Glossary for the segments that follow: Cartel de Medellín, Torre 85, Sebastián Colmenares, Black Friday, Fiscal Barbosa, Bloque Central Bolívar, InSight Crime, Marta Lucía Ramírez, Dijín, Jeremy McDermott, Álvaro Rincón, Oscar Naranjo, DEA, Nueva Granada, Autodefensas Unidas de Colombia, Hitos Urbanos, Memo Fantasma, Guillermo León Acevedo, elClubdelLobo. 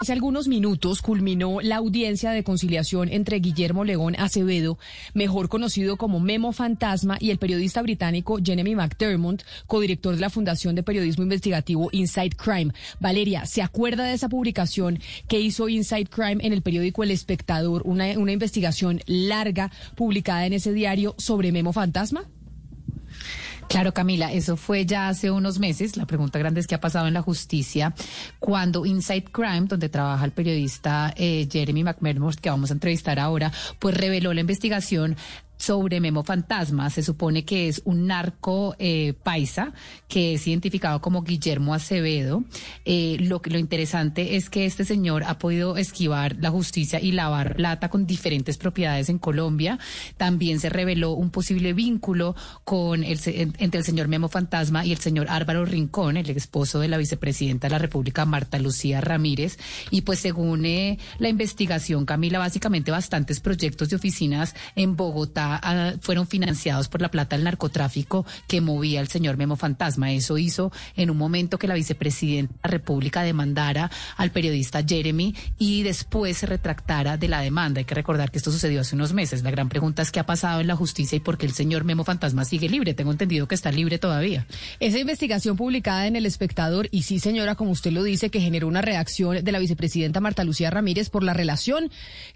Hace algunos minutos culminó la audiencia de conciliación entre Guillermo León Acevedo, mejor conocido como Memo Fantasma, y el periodista británico Jeremy McDermott, codirector de la Fundación de Periodismo Investigativo InSight Crime. Valeria, ¿se acuerda de esa publicación que hizo InSight Crime en el periódico El Espectador, una investigación larga publicada en ese diario sobre Memo Fantasma? Claro, Camila, eso fue ya hace unos meses. La pregunta grande es qué ha pasado en la justicia cuando InSight Crime, donde trabaja el periodista Jeremy McDermott, que vamos a entrevistar ahora, pues reveló la investigación sobre Memo Fantasma. Se supone que es un narco paisa que es identificado como Guillermo Acevedo. Lo interesante es que este señor ha podido esquivar la justicia y lavar plata con diferentes propiedades en Colombia. También se reveló un posible vínculo entre el señor Memo Fantasma y el señor Álvaro Rincón, el esposo de la vicepresidenta de la República, Marta Lucía Ramírez. Y pues según la investigación, Camila, básicamente bastantes proyectos de oficinas en Bogotá fueron financiados por la plata del narcotráfico que movía el señor Memo Fantasma. Eso hizo en un momento que la vicepresidenta de la República demandara al periodista Jeremy y después se retractara de la demanda. Hay que recordar que esto sucedió hace unos meses. La gran pregunta es qué ha pasado en la justicia y por qué el señor Memo Fantasma sigue libre. Tengo entendido que está libre todavía. Esa investigación publicada en El Espectador, y sí, señora, como usted lo dice, que generó una reacción de la vicepresidenta Marta Lucía Ramírez por la relación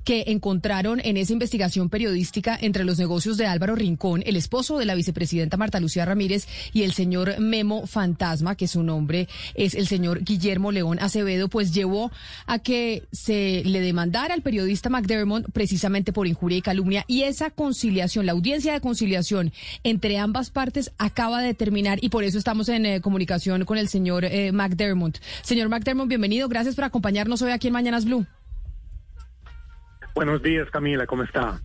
que encontraron en esa investigación periodística entre los negocios de Álvaro Rincón, el esposo de la vicepresidenta Marta Lucía Ramírez, y el señor Memo Fantasma, que su nombre es el señor Guillermo León Acevedo, pues llevó a que se le demandara al periodista McDermott precisamente por injuria y calumnia, y esa conciliación, la audiencia de conciliación entre ambas partes acaba de terminar, y por eso estamos en comunicación con el señor McDermott. Señor McDermott, bienvenido, gracias por acompañarnos hoy aquí en Mañanas Blue. Buenos días, Camila, ¿cómo está?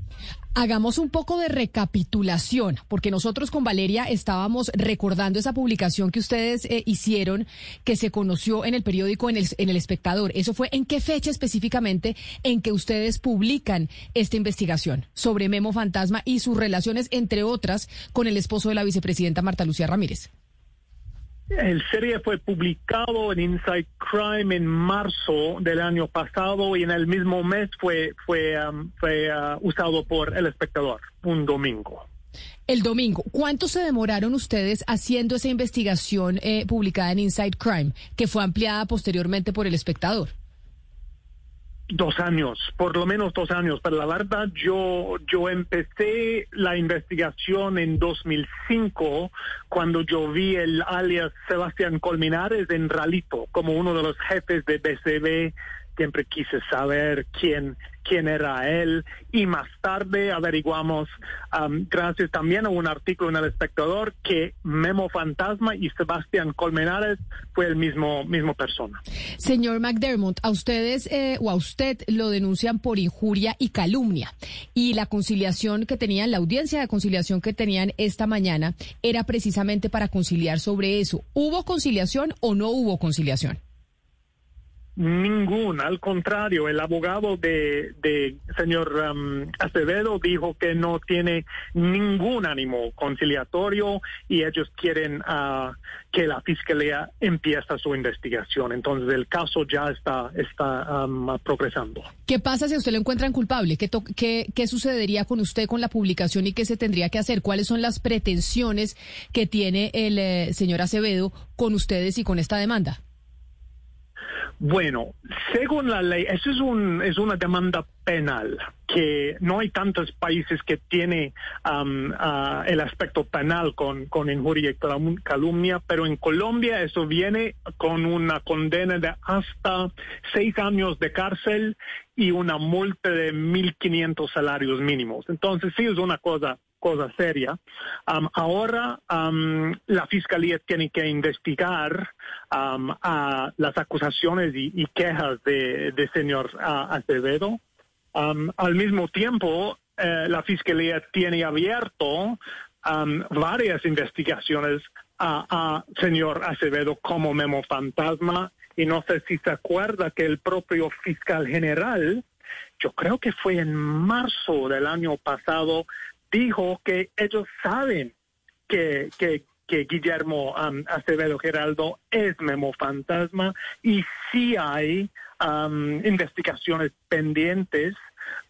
Hagamos un poco de recapitulación, porque nosotros con Valeria estábamos recordando esa publicación que ustedes hicieron, que se conoció en el periódico en el Espectador. ¿Eso fue en qué fecha específicamente en que ustedes publican esta investigación sobre Memo Fantasma y sus relaciones, entre otras, con el esposo de la vicepresidenta Marta Lucía Ramírez? El serie fue publicado en Inside Crime en marzo del año pasado y en el mismo mes fue usado por El Espectador un domingo. El domingo. ¿Cuánto se demoraron ustedes haciendo esa investigación publicada en Inside Crime, que fue ampliada posteriormente por El Espectador? 2 años, por lo menos 2 años, pero la verdad yo empecé la investigación en 2005 cuando yo vi el alias Sebastián Colmenares en Ralito como uno de los jefes de BCB. Siempre quise saber quién era él, y más tarde averiguamos, gracias también a un artículo en El Espectador, que Memo Fantasma y Sebastián Colmenares fue el mismo persona. Señor McDermott, a ustedes o a usted lo denuncian por injuria y calumnia, y la conciliación que tenían, la audiencia de conciliación que tenían esta mañana era precisamente para conciliar sobre eso. ¿Hubo conciliación o no hubo conciliación? Ninguna, al contrario, el abogado de señor Acevedo dijo que no tiene ningún ánimo conciliatorio y ellos quieren que la fiscalía empiece su investigación. Entonces el caso ya está progresando. ¿Qué pasa si a usted lo encuentran culpable? ¿Qué sucedería con usted con la publicación y qué se tendría que hacer? ¿Cuáles son las pretensiones que tiene el señor Acevedo con ustedes y con esta demanda? Bueno, según la ley, eso es una demanda penal, que no hay tantos países que tiene el aspecto penal con injuria y calumnia, pero en Colombia eso viene con una condena de hasta 6 años de cárcel y una multa de 1.500 salarios mínimos. Entonces sí es una cosa cosa seria. Ahora la Fiscalía tiene que investigar a las acusaciones y quejas de señor Acevedo. Al mismo tiempo, la Fiscalía tiene abierto varias investigaciones a señor Acevedo como Memo Fantasma, y no sé si se acuerda que el propio fiscal general, yo creo que fue en marzo del año pasado, dijo que ellos saben que Guillermo Acevedo Giraldo es Memo Fantasma, y sí hay investigaciones pendientes,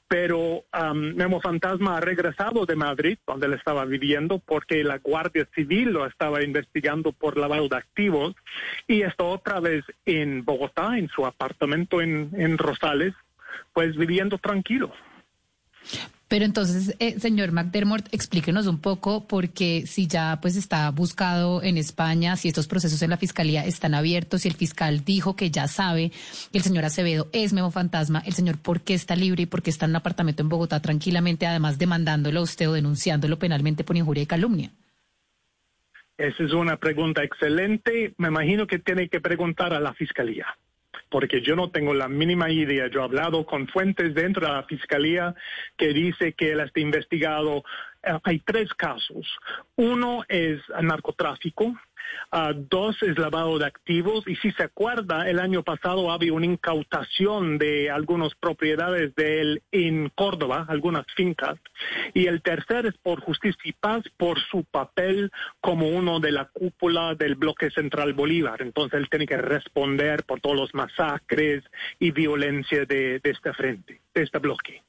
pero Memo Fantasma ha regresado de Madrid, donde él estaba viviendo, porque la Guardia Civil lo estaba investigando por lavado de activos, y está otra vez en Bogotá, en su apartamento en Rosales, pues viviendo tranquilo. Pero entonces, señor McDermott, explíquenos un poco, porque si ya pues está buscado en España, si estos procesos en la Fiscalía están abiertos, si el fiscal dijo que ya sabe que el señor Acevedo es Memo Fantasma, el señor ¿por qué está libre y por qué está en un apartamento en Bogotá tranquilamente, además demandándolo a usted o denunciándolo penalmente por injuria y calumnia? Esa es una pregunta excelente. Me imagino que tiene que preguntar a la Fiscalía, porque yo no tengo la mínima idea. Yo he hablado con fuentes dentro de la Fiscalía que dice que él está investigado. Hay tres casos. Uno es narcotráfico, dos es lavado de activos, y si se acuerda, el año pasado había una incautación de algunas propiedades de él en Córdoba, algunas fincas, y el tercer es por Justicia y Paz, por su papel como uno de la cúpula del Bloque Central Bolívar. Entonces él tiene que responder por todos los masacres y violencia de este frente, de este bloque.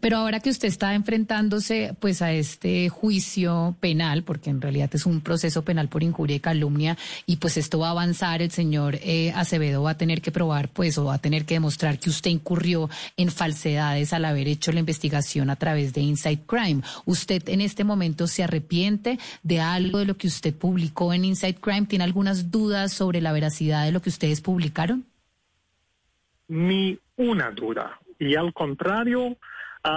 Pero ahora que usted está enfrentándose pues a este juicio penal, porque en realidad es un proceso penal por injuria y calumnia, y pues esto va a avanzar, el señor Acevedo va a tener que probar pues, o va a tener que demostrar que usted incurrió en falsedades al haber hecho la investigación a través de InSight Crime. ¿Usted en este momento se arrepiente de algo de lo que usted publicó en InSight Crime? ¿Tiene algunas dudas sobre la veracidad de lo que ustedes publicaron? Ni una duda. Y al contrario,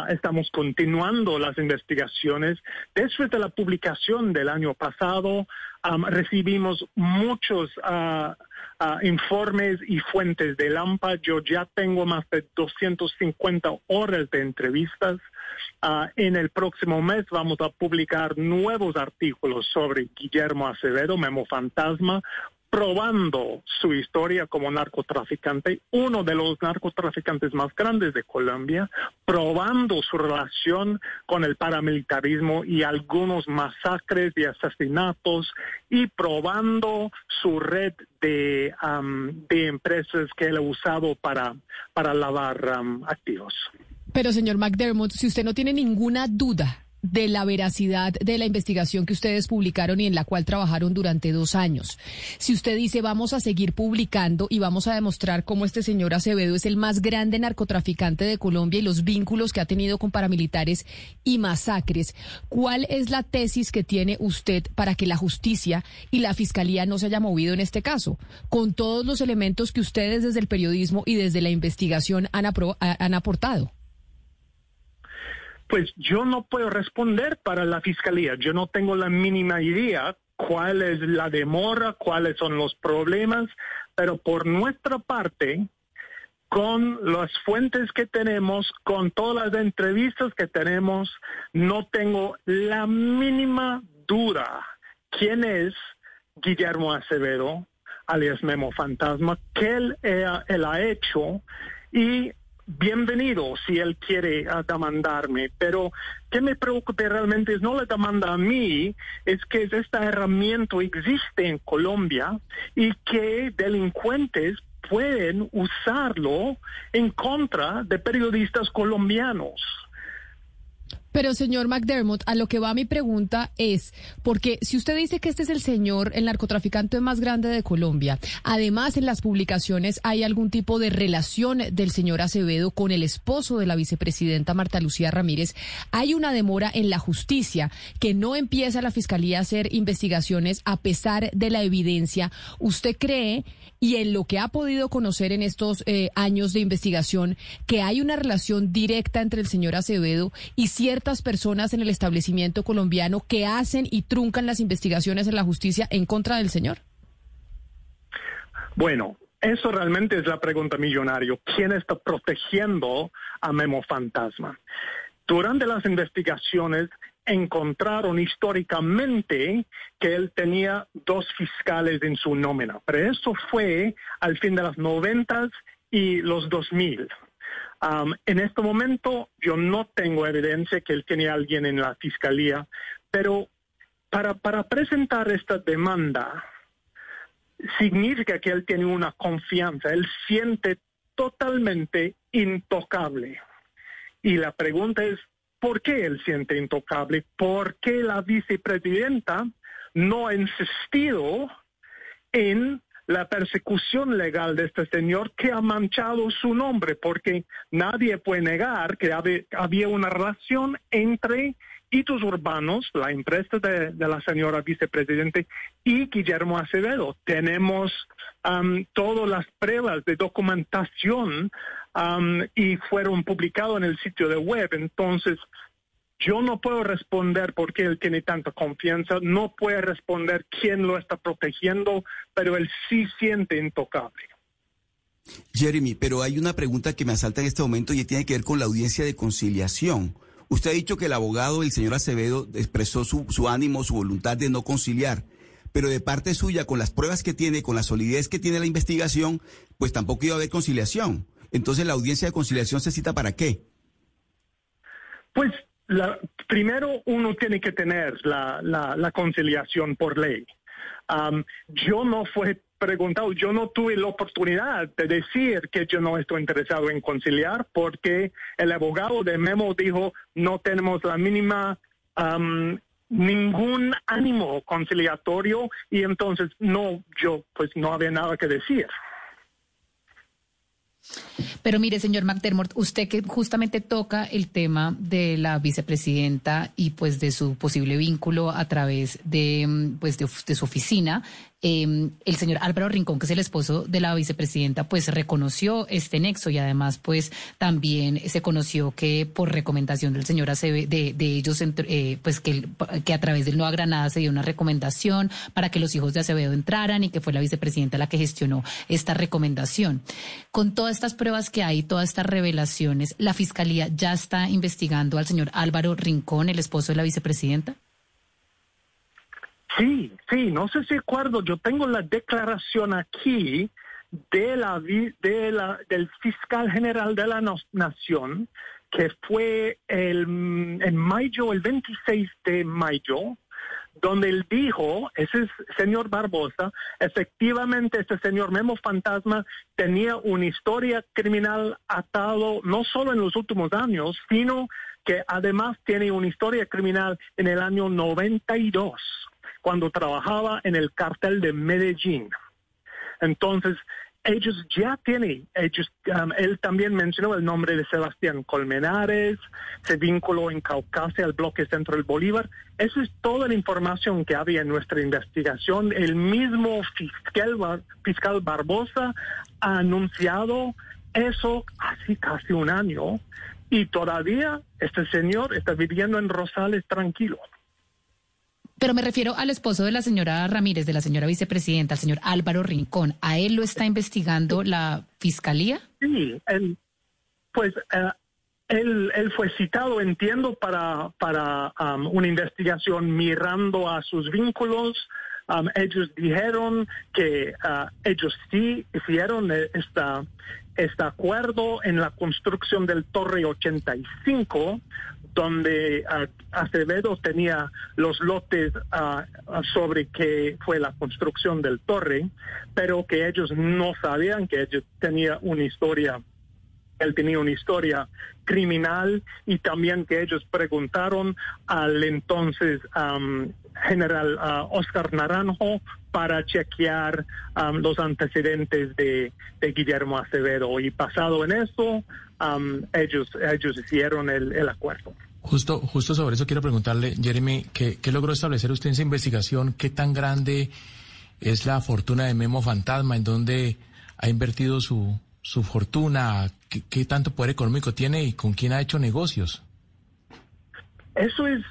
estamos continuando las investigaciones. Después de la publicación del año pasado, recibimos muchos informes y fuentes de AMPA. Yo ya tengo más de 250 horas de entrevistas. En el próximo mes vamos a publicar nuevos artículos sobre Guillermo Acevedo, Memo Fantasma, probando su historia como narcotraficante, uno de los narcotraficantes más grandes de Colombia, probando su relación con el paramilitarismo y algunos masacres y asesinatos, y probando su red de empresas que él ha usado para lavar activos. Pero, señor McDermott, si usted no tiene ninguna duda de la veracidad de la investigación que ustedes publicaron y en la cual trabajaron durante 2 años. Si usted dice vamos a seguir publicando y vamos a demostrar cómo este señor Acevedo es el más grande narcotraficante de Colombia y los vínculos que ha tenido con paramilitares y masacres, ¿cuál es la tesis que tiene usted para que la justicia y la fiscalía no se haya movido en este caso? Con todos los elementos que ustedes desde el periodismo y desde la investigación han aportado. Pues yo no puedo responder para la Fiscalía. Yo no tengo la mínima idea cuál es la demora, cuáles son los problemas, pero por nuestra parte, con las fuentes que tenemos, con todas las entrevistas que tenemos, no tengo la mínima duda quién es Guillermo Acevedo, alias Memo Fantasma, qué él ha hecho, y bienvenido si él quiere demandarme, pero que me preocupe realmente es no la demanda a mí, es que esta herramienta existe en Colombia y que delincuentes pueden usarlo en contra de periodistas colombianos. Pero, señor McDermott, a lo que va mi pregunta es, porque si usted dice que este es el señor, el narcotraficante más grande de Colombia, además en las publicaciones hay algún tipo de relación del señor Acevedo con el esposo de la vicepresidenta Marta Lucía Ramírez, hay una demora en la justicia que no empieza la fiscalía a hacer investigaciones a pesar de la evidencia. ¿Usted cree y en lo que ha podido conocer en estos años de investigación, que hay una relación directa entre el señor Acevedo y ciertas personas en el establecimiento colombiano que hacen y truncan las investigaciones en la justicia en contra del señor? Bueno, eso realmente es la pregunta millonaria. ¿Quién está protegiendo a Memo Fantasma? Durante las investigaciones encontraron históricamente que él tenía 2 fiscales en su nómina, pero eso fue al fin de las 90 y los 2000. En este momento yo no tengo evidencia que él tiene a alguien en la fiscalía, pero para presentar esta demanda significa que él tiene una confianza, él siente totalmente intocable. Y la pregunta es, ¿por qué él siente intocable? ¿Por qué la vicepresidenta no ha insistido en la persecución legal de este señor que ha manchado su nombre? Porque nadie puede negar que había una relación entre Hitos Urbanos, la empresa de la señora vicepresidente, y Guillermo Acevedo. Tenemos todas las pruebas de documentación y fueron publicadas en el sitio de web. Entonces, yo no puedo responder por qué él tiene tanta confianza, no puede responder quién lo está protegiendo, pero él sí siente intocable. Jeremy, pero hay una pregunta que me asalta en este momento y tiene que ver con la audiencia de conciliación. Usted ha dicho que el abogado, el señor Acevedo, expresó su ánimo, su voluntad de no conciliar, pero de parte suya, con las pruebas que tiene, con la solidez que tiene la investigación, pues tampoco iba a haber conciliación. Entonces, ¿la audiencia de conciliación se cita para qué? Pues, primero uno tiene que tener la conciliación por ley. Yo no fui preguntado, yo no tuve la oportunidad de decir que yo no estoy interesado en conciliar porque el abogado de Memo dijo no tenemos la mínima, ningún ánimo conciliatorio y entonces no, yo pues no había nada que decir. Pero mire, señor McDermott, usted que justamente toca el tema de la vicepresidenta y pues de su posible vínculo a través de su oficina, el señor Álvaro Rincón, que es el esposo de la vicepresidenta, pues reconoció este nexo y además pues también se conoció que por recomendación del señor Acevedo, de ellos, pues que a través del Nueva Granada se dio una recomendación para que los hijos de Acevedo entraran y que fue la vicepresidenta la que gestionó esta recomendación. Con todas estas pruebas que hay, todas estas revelaciones, ¿la Fiscalía ya está investigando al señor Álvaro Rincón, el esposo de la vicepresidenta? Sí, no sé si acuerdo, yo tengo la declaración aquí del fiscal general de la nación, que fue el 26 de mayo, donde él dijo, ese señor Barbosa, efectivamente este señor Memo Fantasma tenía una historia criminal atado no solo en los últimos años, sino que además tiene una historia criminal en el año 92. Cuando trabajaba en el Cartel de Medellín. Entonces, él también mencionó el nombre de Sebastián Colmenares, se vinculó en Caucasia al Bloque Central Bolívar. Esa es toda la información que había en nuestra investigación. El mismo fiscal Barbosa ha anunciado eso hace casi un año y todavía este señor está viviendo en Rosales tranquilo. Pero me refiero al esposo de la señora Ramírez, de la señora vicepresidenta, al señor Álvaro Rincón. ¿A él lo está investigando la Fiscalía? Sí, él fue citado, entiendo, para una investigación mirando a sus vínculos. Ellos dijeron que ellos sí hicieron este acuerdo en la construcción del Torre 85, donde Acevedo tenía los lotes sobre que fue la construcción del torre, pero que ellos no sabían que él tenía una historia criminal y también que ellos preguntaron al entonces general Oscar Naranjo para chequear los antecedentes de Guillermo Acevedo y basado en eso ellos hicieron el acuerdo. Justo sobre eso quiero preguntarle, Jeremy, ¿qué logró establecer usted en esa investigación? ¿Qué tan grande es la fortuna de Memo Fantasma, en donde ha invertido su fortuna, qué tanto poder económico tiene y con quién ha hecho negocios. Eso es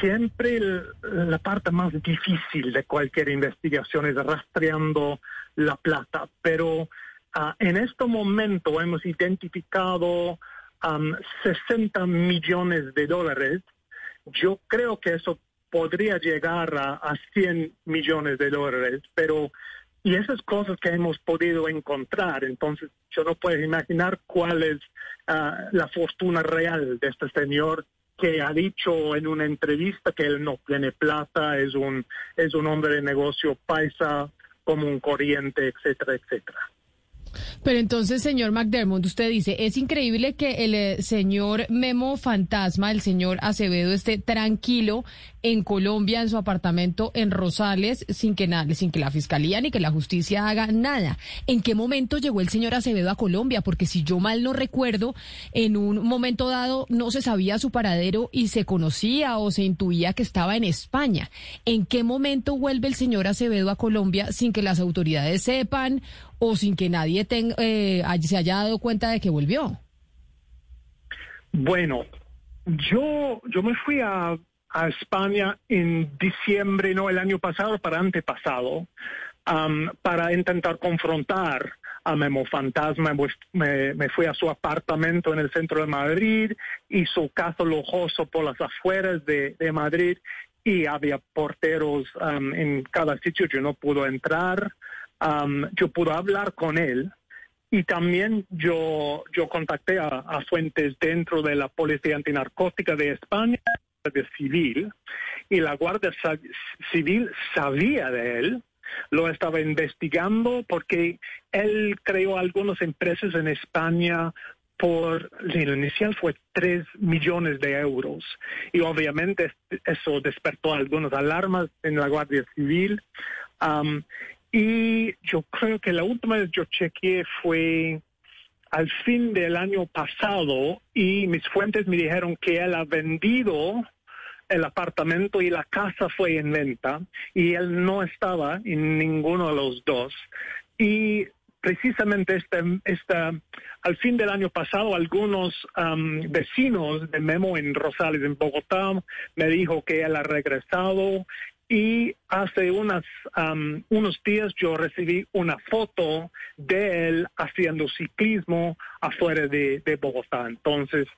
siempre la parte más difícil de cualquier investigación, es rastreando la plata, pero en este momento hemos identificado 60 millones de dólares. Yo creo que eso podría llegar a 100 millones de dólares, pero... Y esas cosas que hemos podido encontrar, entonces yo no puedo imaginar cuál es la fortuna real de este señor, que ha dicho en una entrevista que él no tiene plata, es un hombre de negocio paisa, como un corriente, etcétera, etcétera. Pero entonces, señor McDermott, usted dice, es increíble que el señor Memo Fantasma, el señor Acevedo, esté tranquilo en Colombia, en su apartamento en Rosales, sin que la Fiscalía ni que la Justicia haga nada. ¿En qué momento llegó el señor Acevedo a Colombia? Porque si yo mal no recuerdo, en un momento dado no se sabía su paradero y se conocía o se intuía que estaba en España. ¿En qué momento vuelve el señor Acevedo a Colombia sin que las autoridades sepan o sin que nadie se haya dado cuenta de que volvió? Bueno, yo me fui a España en diciembre, no el año pasado, para antepasado, para intentar confrontar a Memo Fantasma. Me fui a su apartamento en el centro de Madrid y su casa lujoso por las afueras de Madrid, y había porteros en cada sitio. Yo no pude entrar. Yo pude hablar con él, y también yo contacté a fuentes dentro de la Policía Antinarcótica de España, de Civil, y la Guardia Civil sabía de él, lo estaba investigando porque él creó algunas empresas en España por, lo inicial fue 3 millones de euros, y obviamente eso despertó algunas alarmas en la Guardia Civil. Y yo creo que la última vez yo chequeé fue al fin del año pasado, y mis fuentes me dijeron que él ha vendido el apartamento y la casa fue en venta, y él no estaba en ninguno de los dos. Y precisamente al fin del año pasado, algunos vecinos de Memo en Rosales, en Bogotá, me dijo que él ha regresado. Y hace unos días yo recibí una foto de él haciendo ciclismo afuera de Bogotá. Entonces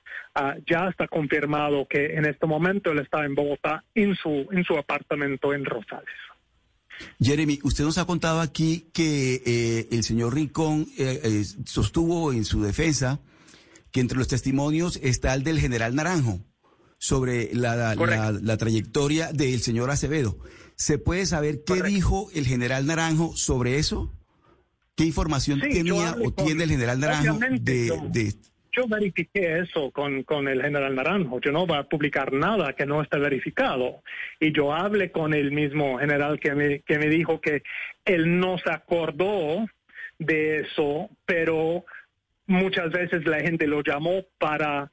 ya está confirmado que en este momento él está en Bogotá, en su apartamento en Rosales. Jeremy, usted nos ha contado aquí que el señor Rincón sostuvo en su defensa que entre los testimonios está el del general Naranjo sobre la trayectoria del señor Acevedo. ¿Se puede saber qué dijo el general Naranjo sobre eso? ¿Qué información tenía o tiene el general Naranjo de esto? Yo verifiqué eso con el general Naranjo. Yo no voy a publicar nada que no esté verificado. Y yo hablé con el mismo general que me dijo que él no se acordó de eso, pero muchas veces la gente lo llamó para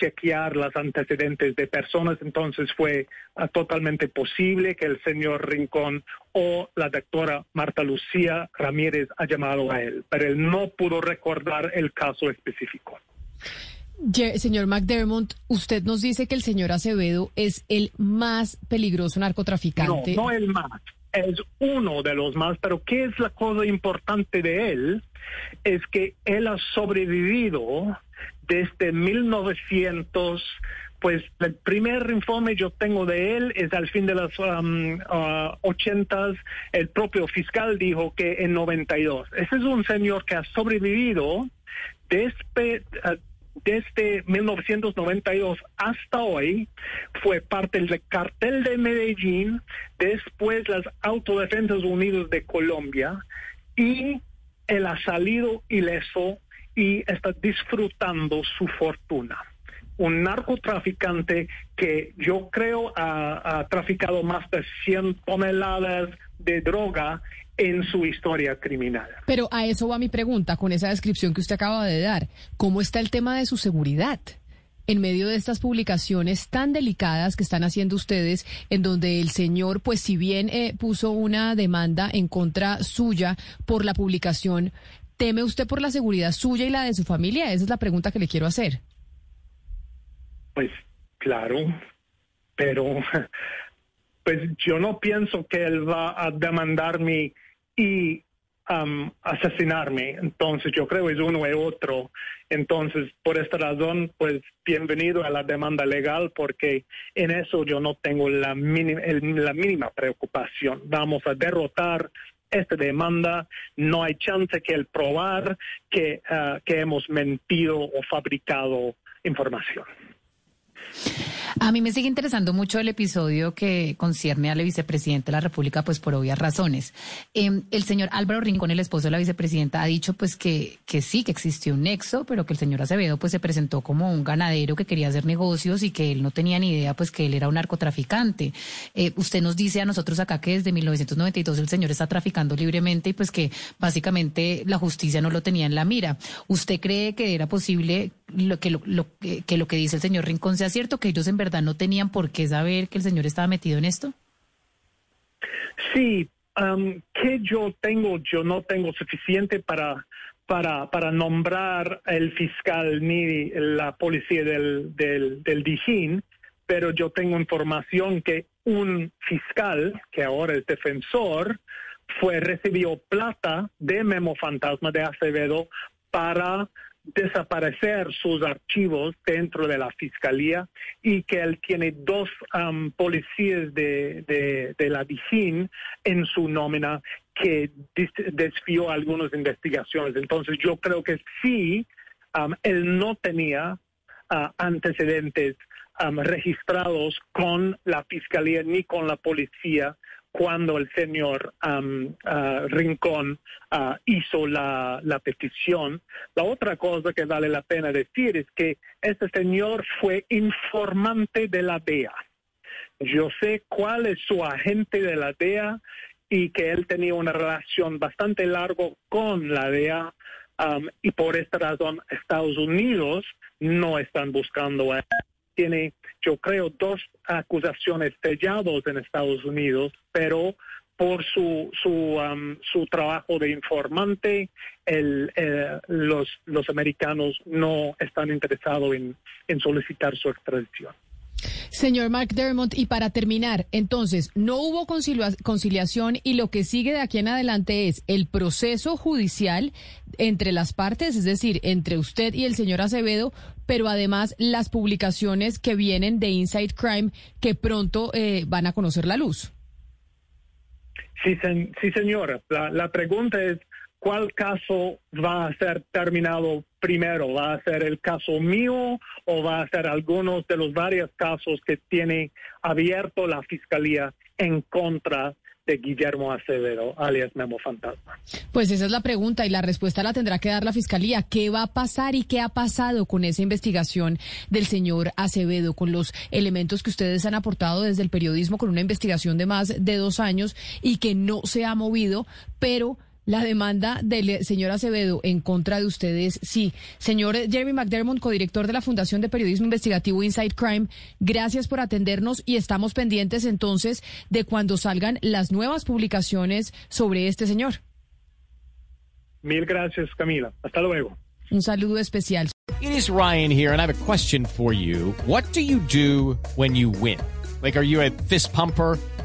chequear los antecedentes de personas. Entonces fue totalmente posible que el señor Rincón o la doctora Marta Lucía Ramírez ha llamado a él, pero él no pudo recordar el caso específico. Señor McDermott, usted nos dice que el señor Acevedo es el más peligroso narcotraficante. No, no el más, es uno de los más, pero ¿qué es la cosa importante de él? Es que él ha sobrevivido desde 1900, pues el primer informe yo tengo de él es al fin de los 80s, el propio fiscal dijo que en 92. Ese es un señor que ha sobrevivido desde 1992 hasta hoy, fue parte del Cartel de Medellín, después las Autodefensas Unidas de Colombia, y él ha salido ileso y está disfrutando su fortuna. Un narcotraficante que yo creo ha traficado más de 100 toneladas de droga en su historia criminal. Pero a eso va mi pregunta, con esa descripción que usted acaba de dar. ¿Cómo está el tema de su seguridad? en medio de estas publicaciones tan delicadas que están haciendo ustedes, en donde el señor, pues si bien puso una demanda en contra suya por la publicación, ¿teme usted por la seguridad suya y la de su familia? Esa es la pregunta que le quiero hacer. Pues claro, pero pues yo no pienso que él va a demandarme y asesinarme. Entonces yo creo es uno y otro. Entonces por esta razón, pues bienvenido a la demanda legal, porque en eso yo no tengo la mínima preocupación. Vamos a derrotar esta demanda. No hay chance que él probar que hemos mentido o fabricado información. A mí me sigue interesando mucho el episodio que concierne al vicepresidente de la República, pues por obvias razones. El señor Álvaro Rincón, el esposo de la vicepresidenta, ha dicho pues que sí, que existió un nexo, pero que el señor Acevedo pues se presentó como un ganadero que quería hacer negocios y que él no tenía ni idea pues que él era un narcotraficante. Usted nos dice a nosotros acá que desde 1992 el señor está traficando libremente y pues que básicamente la justicia no lo tenía en la mira. ¿Usted cree que era posible lo que dice el señor Rincón sea cierto, que ellos en verdad no tenían por qué saber que el señor estaba metido en esto? Sí, que yo no tengo suficiente para nombrar el fiscal ni la policía del Dijín, pero yo tengo información que un fiscal, que ahora es defensor, recibió plata de Memo Fantasma de Acevedo para desaparecer sus archivos dentro de la fiscalía, y que él tiene dos policías de la Dijín en su nómina que desvió algunas investigaciones. Entonces yo creo que sí, él no tenía antecedentes registrados con la fiscalía ni con la policía cuando el señor Rincón hizo la petición. La otra cosa que vale la pena decir es que este señor fue informante de la DEA. Yo sé cuál es su agente de la DEA y que él tenía una relación bastante larga con la DEA, y por esta razón Estados Unidos no están buscando a él. Tiene, yo creo, dos acusaciones selladas en Estados Unidos, pero por su trabajo de informante, los americanos no están interesados en solicitar su extradición. Señor McDermott, y para terminar, entonces, no hubo conciliación y lo que sigue de aquí en adelante es el proceso judicial entre las partes, es decir, entre usted y el señor Acevedo, pero además las publicaciones que vienen de InSight Crime que pronto van a conocer la luz. Sí, señora. La pregunta es, ¿cuál caso va a ser terminado primero? ¿Va a ser el caso mío o va a ser algunos de los varios casos que tiene abierto la Fiscalía en contra de Guillermo Acevedo, alias Memo Fantasma? Pues esa es la pregunta y la respuesta la tendrá que dar la Fiscalía. ¿Qué va a pasar y qué ha pasado con esa investigación del señor Acevedo, con los elementos que ustedes han aportado desde el periodismo, con una investigación de más de 2 años y que no se ha movido, pero la demanda del señor Acevedo en contra de ustedes, sí? Señor Jeremy McDermott, codirector de la Fundación de Periodismo Investigativo InSight Crime, gracias por atendernos y estamos pendientes entonces de cuando salgan las nuevas publicaciones sobre este señor. Mil gracias, Camila. Hasta luego. Un saludo especial. It is Ryan here and I have a question for you. What do when you win? Like, are you a fist pumper?